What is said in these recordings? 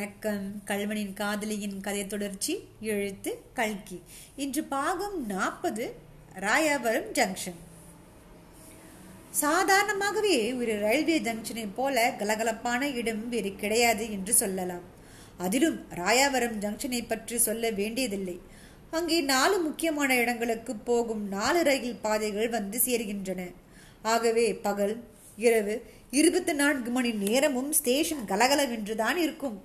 வணக்கம். கல்வனின் காதலியின் கதை தொடர்ச்சி, எழுத்து கல்கி. இன்று பாகம் 40, ராயவரம் ஜங்ஷன். சாதாரணமாகவே ஒரு ரயில்வே ஜங்ஷனை போல கலகலப்பான இடம் வேறு கிடையாது என்று சொல்லலாம். அதிலும் ராயவரம் ஜங்ஷனை பற்றி சொல்ல வேண்டியதில்லை. அங்கே 4 முக்கியமான இடங்களுக்கு போகும் 4 ரயில் பாதைகள் வந்து சேர்கின்றன. ஆகவே பகல் இரவு 24 மணி நேரமும் ஸ்டேஷன் கலகலவென்றுதான் இருக்கும்.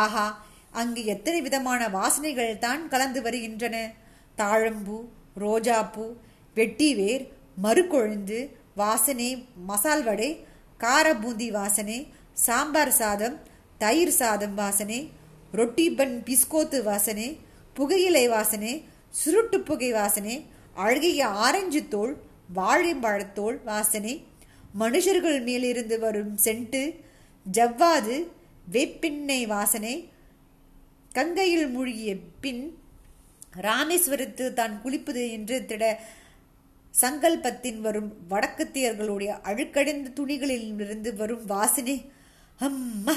ஆஹா, அங்கு எத்தனை விதமான வாசனைகள் தான் கலந்து வருகின்றன! தாழம்பூ, ரோஜாப்பூ, வெட்டிவேர், மறுகொழுந்து வாசனை, மசால் வடை, காரபூந்தி வாசனை, சாம்பார் சாதம், தயிர் சாதம் வாசனை, ரொட்டி பன் பிஸ்கோத்து வாசனை, புகையிலை வாசனை, சுருட்டு புகை வாசனை, அழகிய ஆரஞ்சு தோல், வாழைப்பழத்தோல் வாசனை, மனுஷர்கள் மேலிருந்து வரும் சென்ட்டு, ஜவ்வாது, வேப்பெண்ணெய் வாசனை, கங்கையில் மூழ்கிய பின் ராமேஸ்வரத்து தான் குளிப்பது என்று திட சங்கல்பத்தின் வரும் வடக்கத்தியர்களுடைய அழுக்கடைந்த துணிகளில் இருந்து வரும் வாசனை. அம்மா,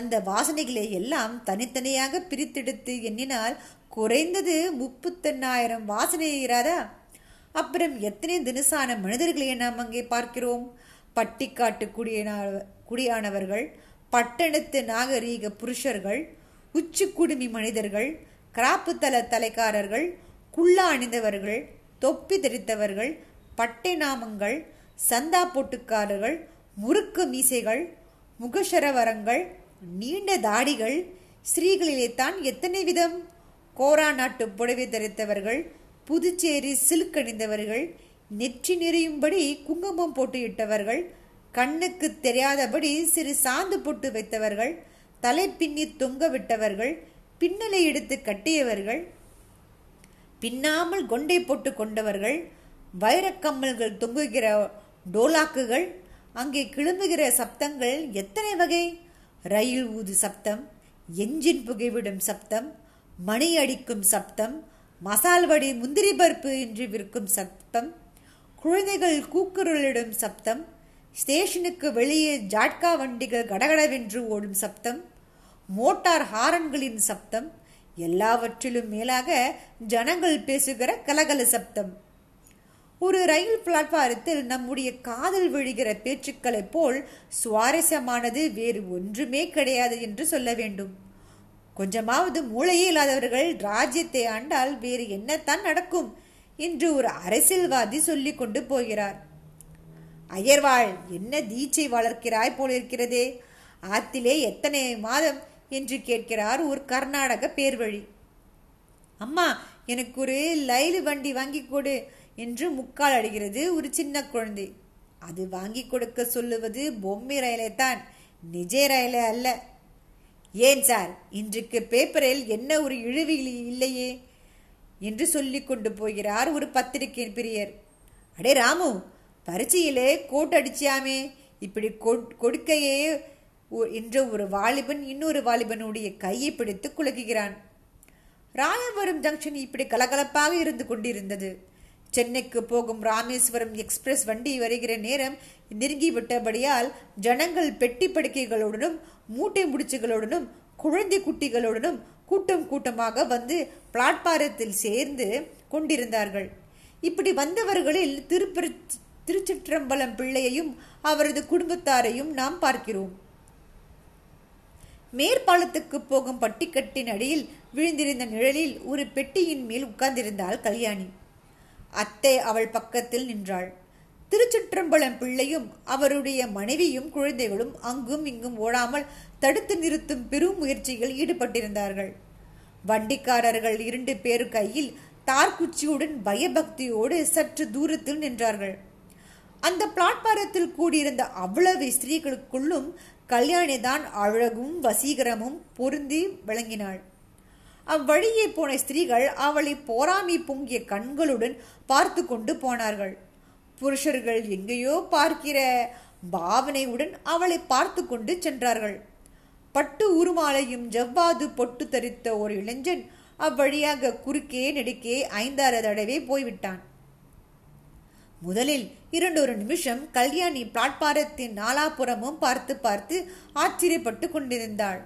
அந்த வாசனைகளை எல்லாம் தனித்தனியாக பிரித்தெடுத்து எண்ணினால் குறைந்தது 38,000 வாசனை இராதா? அப்புறம் எத்தனை தினசான மனிதர்களையே நாம் அங்கே பார்க்கிறோம். பட்டிக்காட்டு குடியானவர்கள், பட்டணத்து நாகரீக புருஷர்கள், உச்சி குடுமி மனிதர்கள், கிராப்பு தலைக்காரர்கள், குள்ளா அணிந்தவர்கள், தொப்பி தெரித்தவர்கள், பட்டை நாமங்கள், சந்தா போட்டுக்காரர்கள், முறுக்கு மீசைகள், முகசரவரங்கள், நீண்ட தாடிகள், ஸ்ரீகளிலே தான் எத்தனை விதம்! கோரா நாட்டு புடவை தெரித்தவர்கள், புதுச்சேரி சிலுக்கணிந்தவர்கள், நெற்றி நிறையும்படி குங்குமம் போட்டு இட்டவர்கள், கண்ணுக்கு தெரியாதபடி சிறு சாந்து போட்டு வைத்தவர்கள், தலை பின்னி தொங்க விட்டவர்கள், பின்னலை எடுத்து கட்டியவர்கள், பின்னாமல் கொண்டை போட்டு கொண்டவர்கள், வைரக்கம்மல்கள் தொங்குகிற டோலாக்குகள். அங்கே கிளம்புகிற சப்தங்கள் எத்தனை வகை! ரயில் ஊது சப்தம், என்ஜின் புகைவிடும் சப்தம், மணி அடிக்கும் சப்தம், மசால் வடி முந்திரி பருப்பு என்று விற்கும் சப்தம், குழந்தைகள் கூக்குரலிடும் சப்தம், ஸ்டேஷனுக்கு வெளியே ஜாட்கா வண்டிகள் கடகடவென்று ஓடும் சப்தம், மோட்டார் ஹாரன்களின் சப்தம், எல்லாவற்றிலும் மேலாக ஜனங்கள் பேசுகிற கலகல சப்தம். ஒரு ரயில் பிளாட்பாரத்தில் நம்முடைய காதில் விழுகிற பேச்சுக்களை போல் சுவாரஸ்யமானது வேறு ஒன்றுமே கிடையாது என்று சொல்ல வேண்டும். கொஞ்சமாவது மூளையே இல்லாதவர்கள் ராஜ்யத்தை ஆண்டால் வேறு என்னத்தான் நடக்கும் என்று ஒரு அரசியல்வாதி சொல்லி கொண்டு போகிறார். அயர்வாள், என்ன தீச்சை வளர்க்கிறாய் போலிருக்கிறதே, ஆத்திலே எத்தனை மாதம் என்று கேட்கிறார் ஒரு கர்நாடக பேர்வழி. அம்மா, எனக்கு ஒரு லைலு வண்டி வாங்கி கொடு என்று முக்கால் அடிக்கிறது ஒரு சின்ன குழந்தை. அது வாங்கி கொடுக்க சொல்லுவது பொம்மை ரயிலை தான், நிஜ ரயிலை அல்ல. ஏன் சார், இன்றைக்கு பேப்பரில் என்ன ஒரு இழிவு இல்லையே என்று சொல்லி கொண்டு போகிறார் ஒரு பத்திரிகை பிரியர். அடே ராமு, பரீட்சையிலே கோட் அடிச்சியாமே, இப்படி கொடுக்கையே என்ற ஒரு வாலிபன் இன்னொரு வாலிபனுடைய கையை பிடித்து குலுக்குகிறான். ராயவரம் ஜங்ஷன் இப்படி கலகலப்பாக இருந்து கொண்டிருந்தது. சென்னைக்கு போகும் ராமேஸ்வரம் எக்ஸ்பிரஸ் வண்டி வருகிற நேரம் நெருங்கிவிட்டபடியால் ஜனங்கள் பெட்டி படுக்கைகளுடனும் மூட்டை முடிச்சுகளுடனும் குழந்தை குட்டிகளுடனும் கூட்டம் கூட்டமாக வந்து பிளாட்பாரத்தில் சேர்ந்து கொண்டிருந்தார்கள். இப்படி வந்தவர்களில் திருச்சிற்றம்பலம் பிள்ளையையும் அவரது குடும்பத்தாரையும் நாம் பார்க்கிறோம். மேற்பாலத்துக்கு போகும் பட்டிக்கட்டின் அடியில் விழுந்திருந்த நிழலில் ஒரு பெட்டியின் மேல் உட்கார்ந்திருந்தாள் கல்யாணி. அத்தை அவள் பக்கத்தில் நின்றாள். திருச்சிற்றம்பலம் பிள்ளையும் அவருடைய மனைவியும் குழந்தைகளும் அங்கும் இங்கும் ஓடாமல் தடுத்து நிறுத்தும் பெரும் முயற்சியில் ஈடுபட்டிருந்தார்கள். வண்டிக்காரர்கள் 2 பேர் கையில் தார்குச்சியுடன் பயபக்தியோடு சற்று தூரத்தில் நின்றார்கள். அந்த பிளாட்பாரத்தில் கூடியிருந்த அவ்வளவு ஸ்திரீகளுக்குள்ளும் கல்யாணிதான் அழகும் வசீகரமும் பொருந்தி விளங்கினாள். அவ்வழியே போன ஸ்திரீகள் அவளை போராமை பொங்கிய கண்களுடன் பார்த்து கொண்டு போனார்கள். புருஷர்கள் எங்கேயோ பார்க்கிற பாவனையுடன் அவளை பார்த்து கொண்டு சென்றார்கள். பட்டு உருமாலையும் ஜவ்வாது பொட்டு தரித்த ஒரு இளைஞன் அவ்வழியாக குறுக்கே நெடுக்கே 5-6 தடவை போய்விட்டான். முதலில் 2-1 நிமிஷம் கல்யாணி பிளாட்பாரத்தின் நாலாபுறமும் பார்த்து பார்த்து ஆச்சரியப்பட்டு கொண்டிருந்தாள்.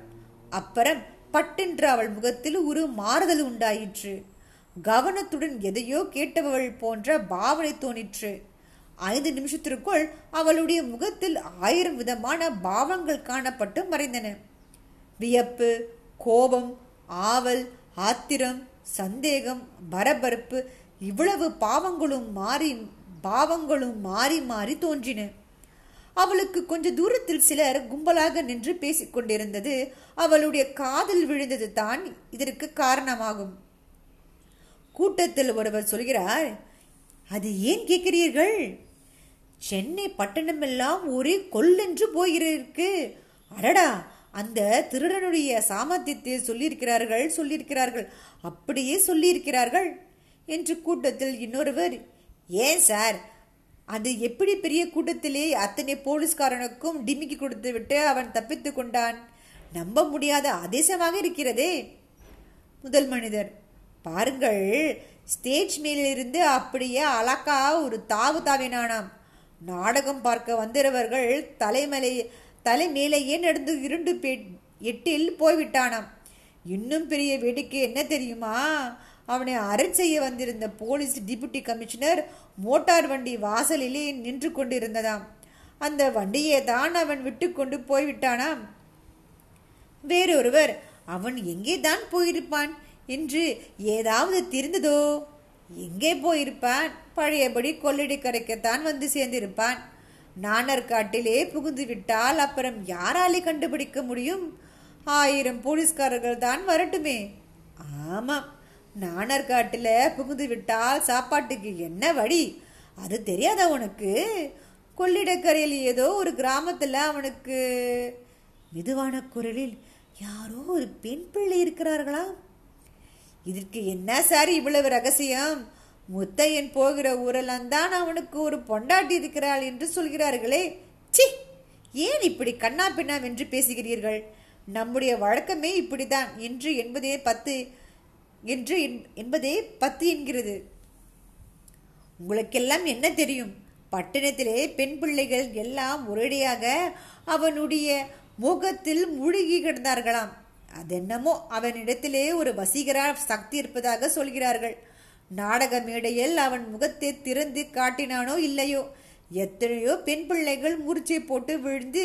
அப்புறம் பட்டென்று அவள் முகத்தில் ஒரு மாறுதல் உண்டாயிற்று. கவனத்துடன் எதையோ கேட்டவள் போன்ற பாவனை தோணிற்று. 5 நிமிஷத்திற்குள் அவளுடைய முகத்தில் 1000 விதமான பாவங்கள் காணப்பட்டு மறைந்தன. வியப்பு, கோபம், ஆவல், ஆத்திரம், சந்தேகம், பரபரப்பு, இவ்வளவு பாவங்களும் மாறி மாறி தோன்றின. அவளுக்கு கொஞ்ச தூரத்தில் சிலர் கும்பலாக நின்று பேசிக்கொண்டிருந்தது அவளுடைய காதில் விழுந்தது தான் இதற்கு காரணமாகும். கூட்டத்தில் ஒருவர் சொல்கிறார், அது ஏன் கேட்கிறீர்கள்? சென்னை பட்டணம் எல்லாம் ஒரே கொல்லென்று போயிருக்கு. அடடா, அந்த திருடனுடைய சாமர்த்தியத்தை சொல்லியிருக்கிறார்கள், அப்படியே சொல்லியிருக்கிறார்கள் என்று கூட்டத்தில் இன்னொருவர், ஏன் சார், அது எப்படி பெரிய கூட்டத்திலே அத்தனை போலீஸ்காரனுக்கும் டிமிக்கி கொடுத்து விட்டு அவன் தப்பித்து கொண்டான், நம்ப முடியாத ஆதேசமாக இருக்கிறதே. முதல் மனிதர், பாருங்கள், ஸ்டேஜ் மேலிருந்து அப்படியே அழகா ஒரு தாவு தாவினானாம். நாடகம் பார்க்க வந்தவர்கள் தலைமேலேயே நடந்து 2 எட்டில் போய்விட்டானாம். இன்னும் பெரிய வேடிக்கை என்ன தெரியுமா? அவனை அரெஸ்ட் செய்ய வந்திருந்த போலீஸ் டிப்யூட்டி கமிஷனர் மோட்டார் வண்டி வாசலிலே நின்று கொண்டிருந்ததாம். அந்த வண்டியை தான் அவன் விட்டு கொண்டு போய்விட்டானாம். வேறொருவர், அவன் எங்கே தான் போயிருப்பான் என்று ஏதாவது தெரிந்ததோ? எங்கே போயிருப்பான்? பழையபடி கொள்ளடி கரைக்கத்தான் வந்து சேர்ந்திருப்பான். நாணர்காட்டிலே புகுந்து விட்டால் அப்புறம் யாராலே கண்டுபிடிக்க முடியும்? 1000 போலீஸ்காரர்கள் தான் வரட்டுமே. ஆமாம், நாணர்காட்டில் புகுந்து விட்டால் சாப்பாட்டுக்கு என்ன வழி, அது தெரியாத உனக்கு? கொள்ளிடக்கரையில் ஏதோ ஒரு கிராமத்தில் அவனுக்கு மெதுவான குரலில், யாரோ ஒரு பெண் பிள்ளை இருக்கிறார்களா? இதற்கு என்ன சார் இவ்வளவு ரகசியம்? முத்தையன் போகிற ஊரெல்லாம் தான் அவனுக்கு ஒரு பொண்டாட்டி இருக்கிறாள் என்று சொல்கிறார்களே. சி, ஏன் இப்படி கண்ணா பின்னா என்று பேசுகிறீர்கள்? நம்முடைய வழக்கமே இப்படிதான் என்று என்பதே பத்து என்கிறது. உங்களுக்கெல்லாம் என்ன தெரியும்? பட்டணத்திலே பெண் பிள்ளைகள் எல்லாம் ஒரேடியாக அவனுடைய முகத்தில் முழுகி கிடந்தார்களாம். அதென்னமோ அவனிடத்திலே ஒரு வசீகர சக்தி இருப்பதாக சொல்கிறார்கள். நாடக மேடையில் அவன் முகத்தை திறந்து காட்டினானோ இல்லையோ, எத்தனையோ பெண் பிள்ளைகள் மூர்ச்சை போட்டு விழுந்து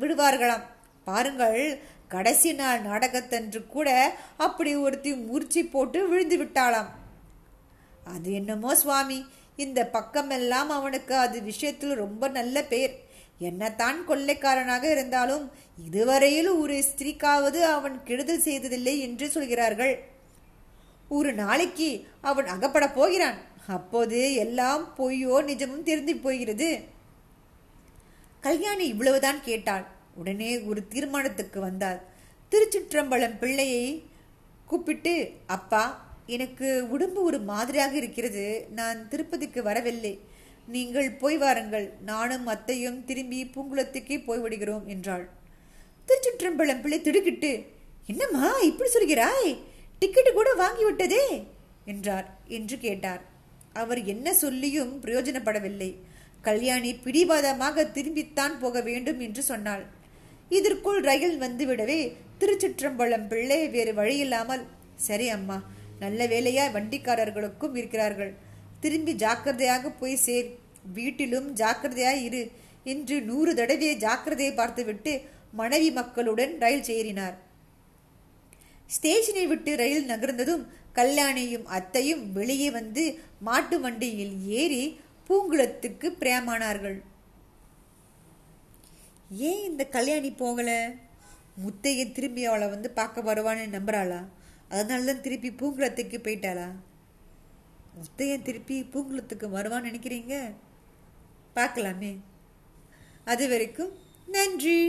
விடுவார்களாம். பாருங்கள், கடைசி நாள் நாடகத்தன்று கூட அப்படி ஒருத்தி மூர்ச்சை போட்டு விழுந்து விட்டாளாம். அது என்னமோ சுவாமி, இந்த பக்கமெல்லாம் அவனுக்கு அது விஷயத்தில் ரொம்ப நல்ல பெயர். என்னத்தான் கொள்ளைக்காரனாக இருந்தாலும் இதுவரையில் ஒரு ஸ்திரீக்காவது அவன் கெடுதல் செய்ததில்லை என்று சொல்கிறார்கள். ஒரு நாளைக்கு அவன் அகப்பட போகிறான், அப்போது எல்லாம் பொய்யோ நிஜமும் தெரிந்து போகிறது. கல்யாணி இவ்வளவுதான் கேட்டாள். உடனே ஒரு தீர்மானத்துக்கு வந்தாள். திருச்சிற்றம்பலம் பிள்ளையை கூப்பிட்டு, அப்பா, எனக்கு உடம்பு ஒரு மாதிரியாக இருக்கிறது, நான் திருப்பதிக்கு வரவில்லை, நீங்கள் போய் வாருங்கள், நானும் அத்தையும் திரும்பி பூங்குளத்துக்கே போய்விடுகிறோம் என்றாள். திருச்சிற்றம்பலம் பிள்ளை திடுக்கிட்டு, என்னம்மா இப்படி சொல்கிறாய், டிக்கெட்டு கூட வாங்கிவிட்டதே என்றார் என்று கேட்டார். அவர் என்ன சொல்லியும் பிரயோஜனப்படவில்லை. கல்யாணி பிடிவாதமாக திரும்பித்தான் போக வேண்டும் என்று சொன்னாள். இதற்குள் ரயில் வந்துவிடவே திருச்சிற்றம்பலம் பிள்ளை வேறு வழியில்லாமல், சரி அம்மா, நல்ல வேலையா வண்டிக்காரர்களுக்கும் இருக்கிறார்கள், திரும்பி ஜாக்கிரதையாக போய் சேர், வீட்டிலும் ஜாக்கிரதையாய் இரு என்று 100 தடவை ஜாக்கிரதையை பார்த்துவிட்டு மனைவி மக்களுடன் ரயில் சேரினார். ஸ்டேஷனை விட்டு ரயில் நகர்ந்ததும் கல்யாணியும் அத்தையும் வெளியே வந்து மாட்டு வண்டியில் ஏறி பூங்குளத்துக்கு பிரயாணமானார்கள். ஏன் இந்த கல்யாணி போகல? முத்தையன் திரும்பி அவளை வந்து பார்க்க வருவான்னு நம்புறாளா? அதனால தான் திருப்பி பூங்குளத்துக்கு போயிட்டாளா? முத்தையன் திருப்பி பூங்குளத்துக்கு வருவான்னு நினைக்கிறீங்க? பார்க்கலாமே. அது வரைக்கும் நன்றி.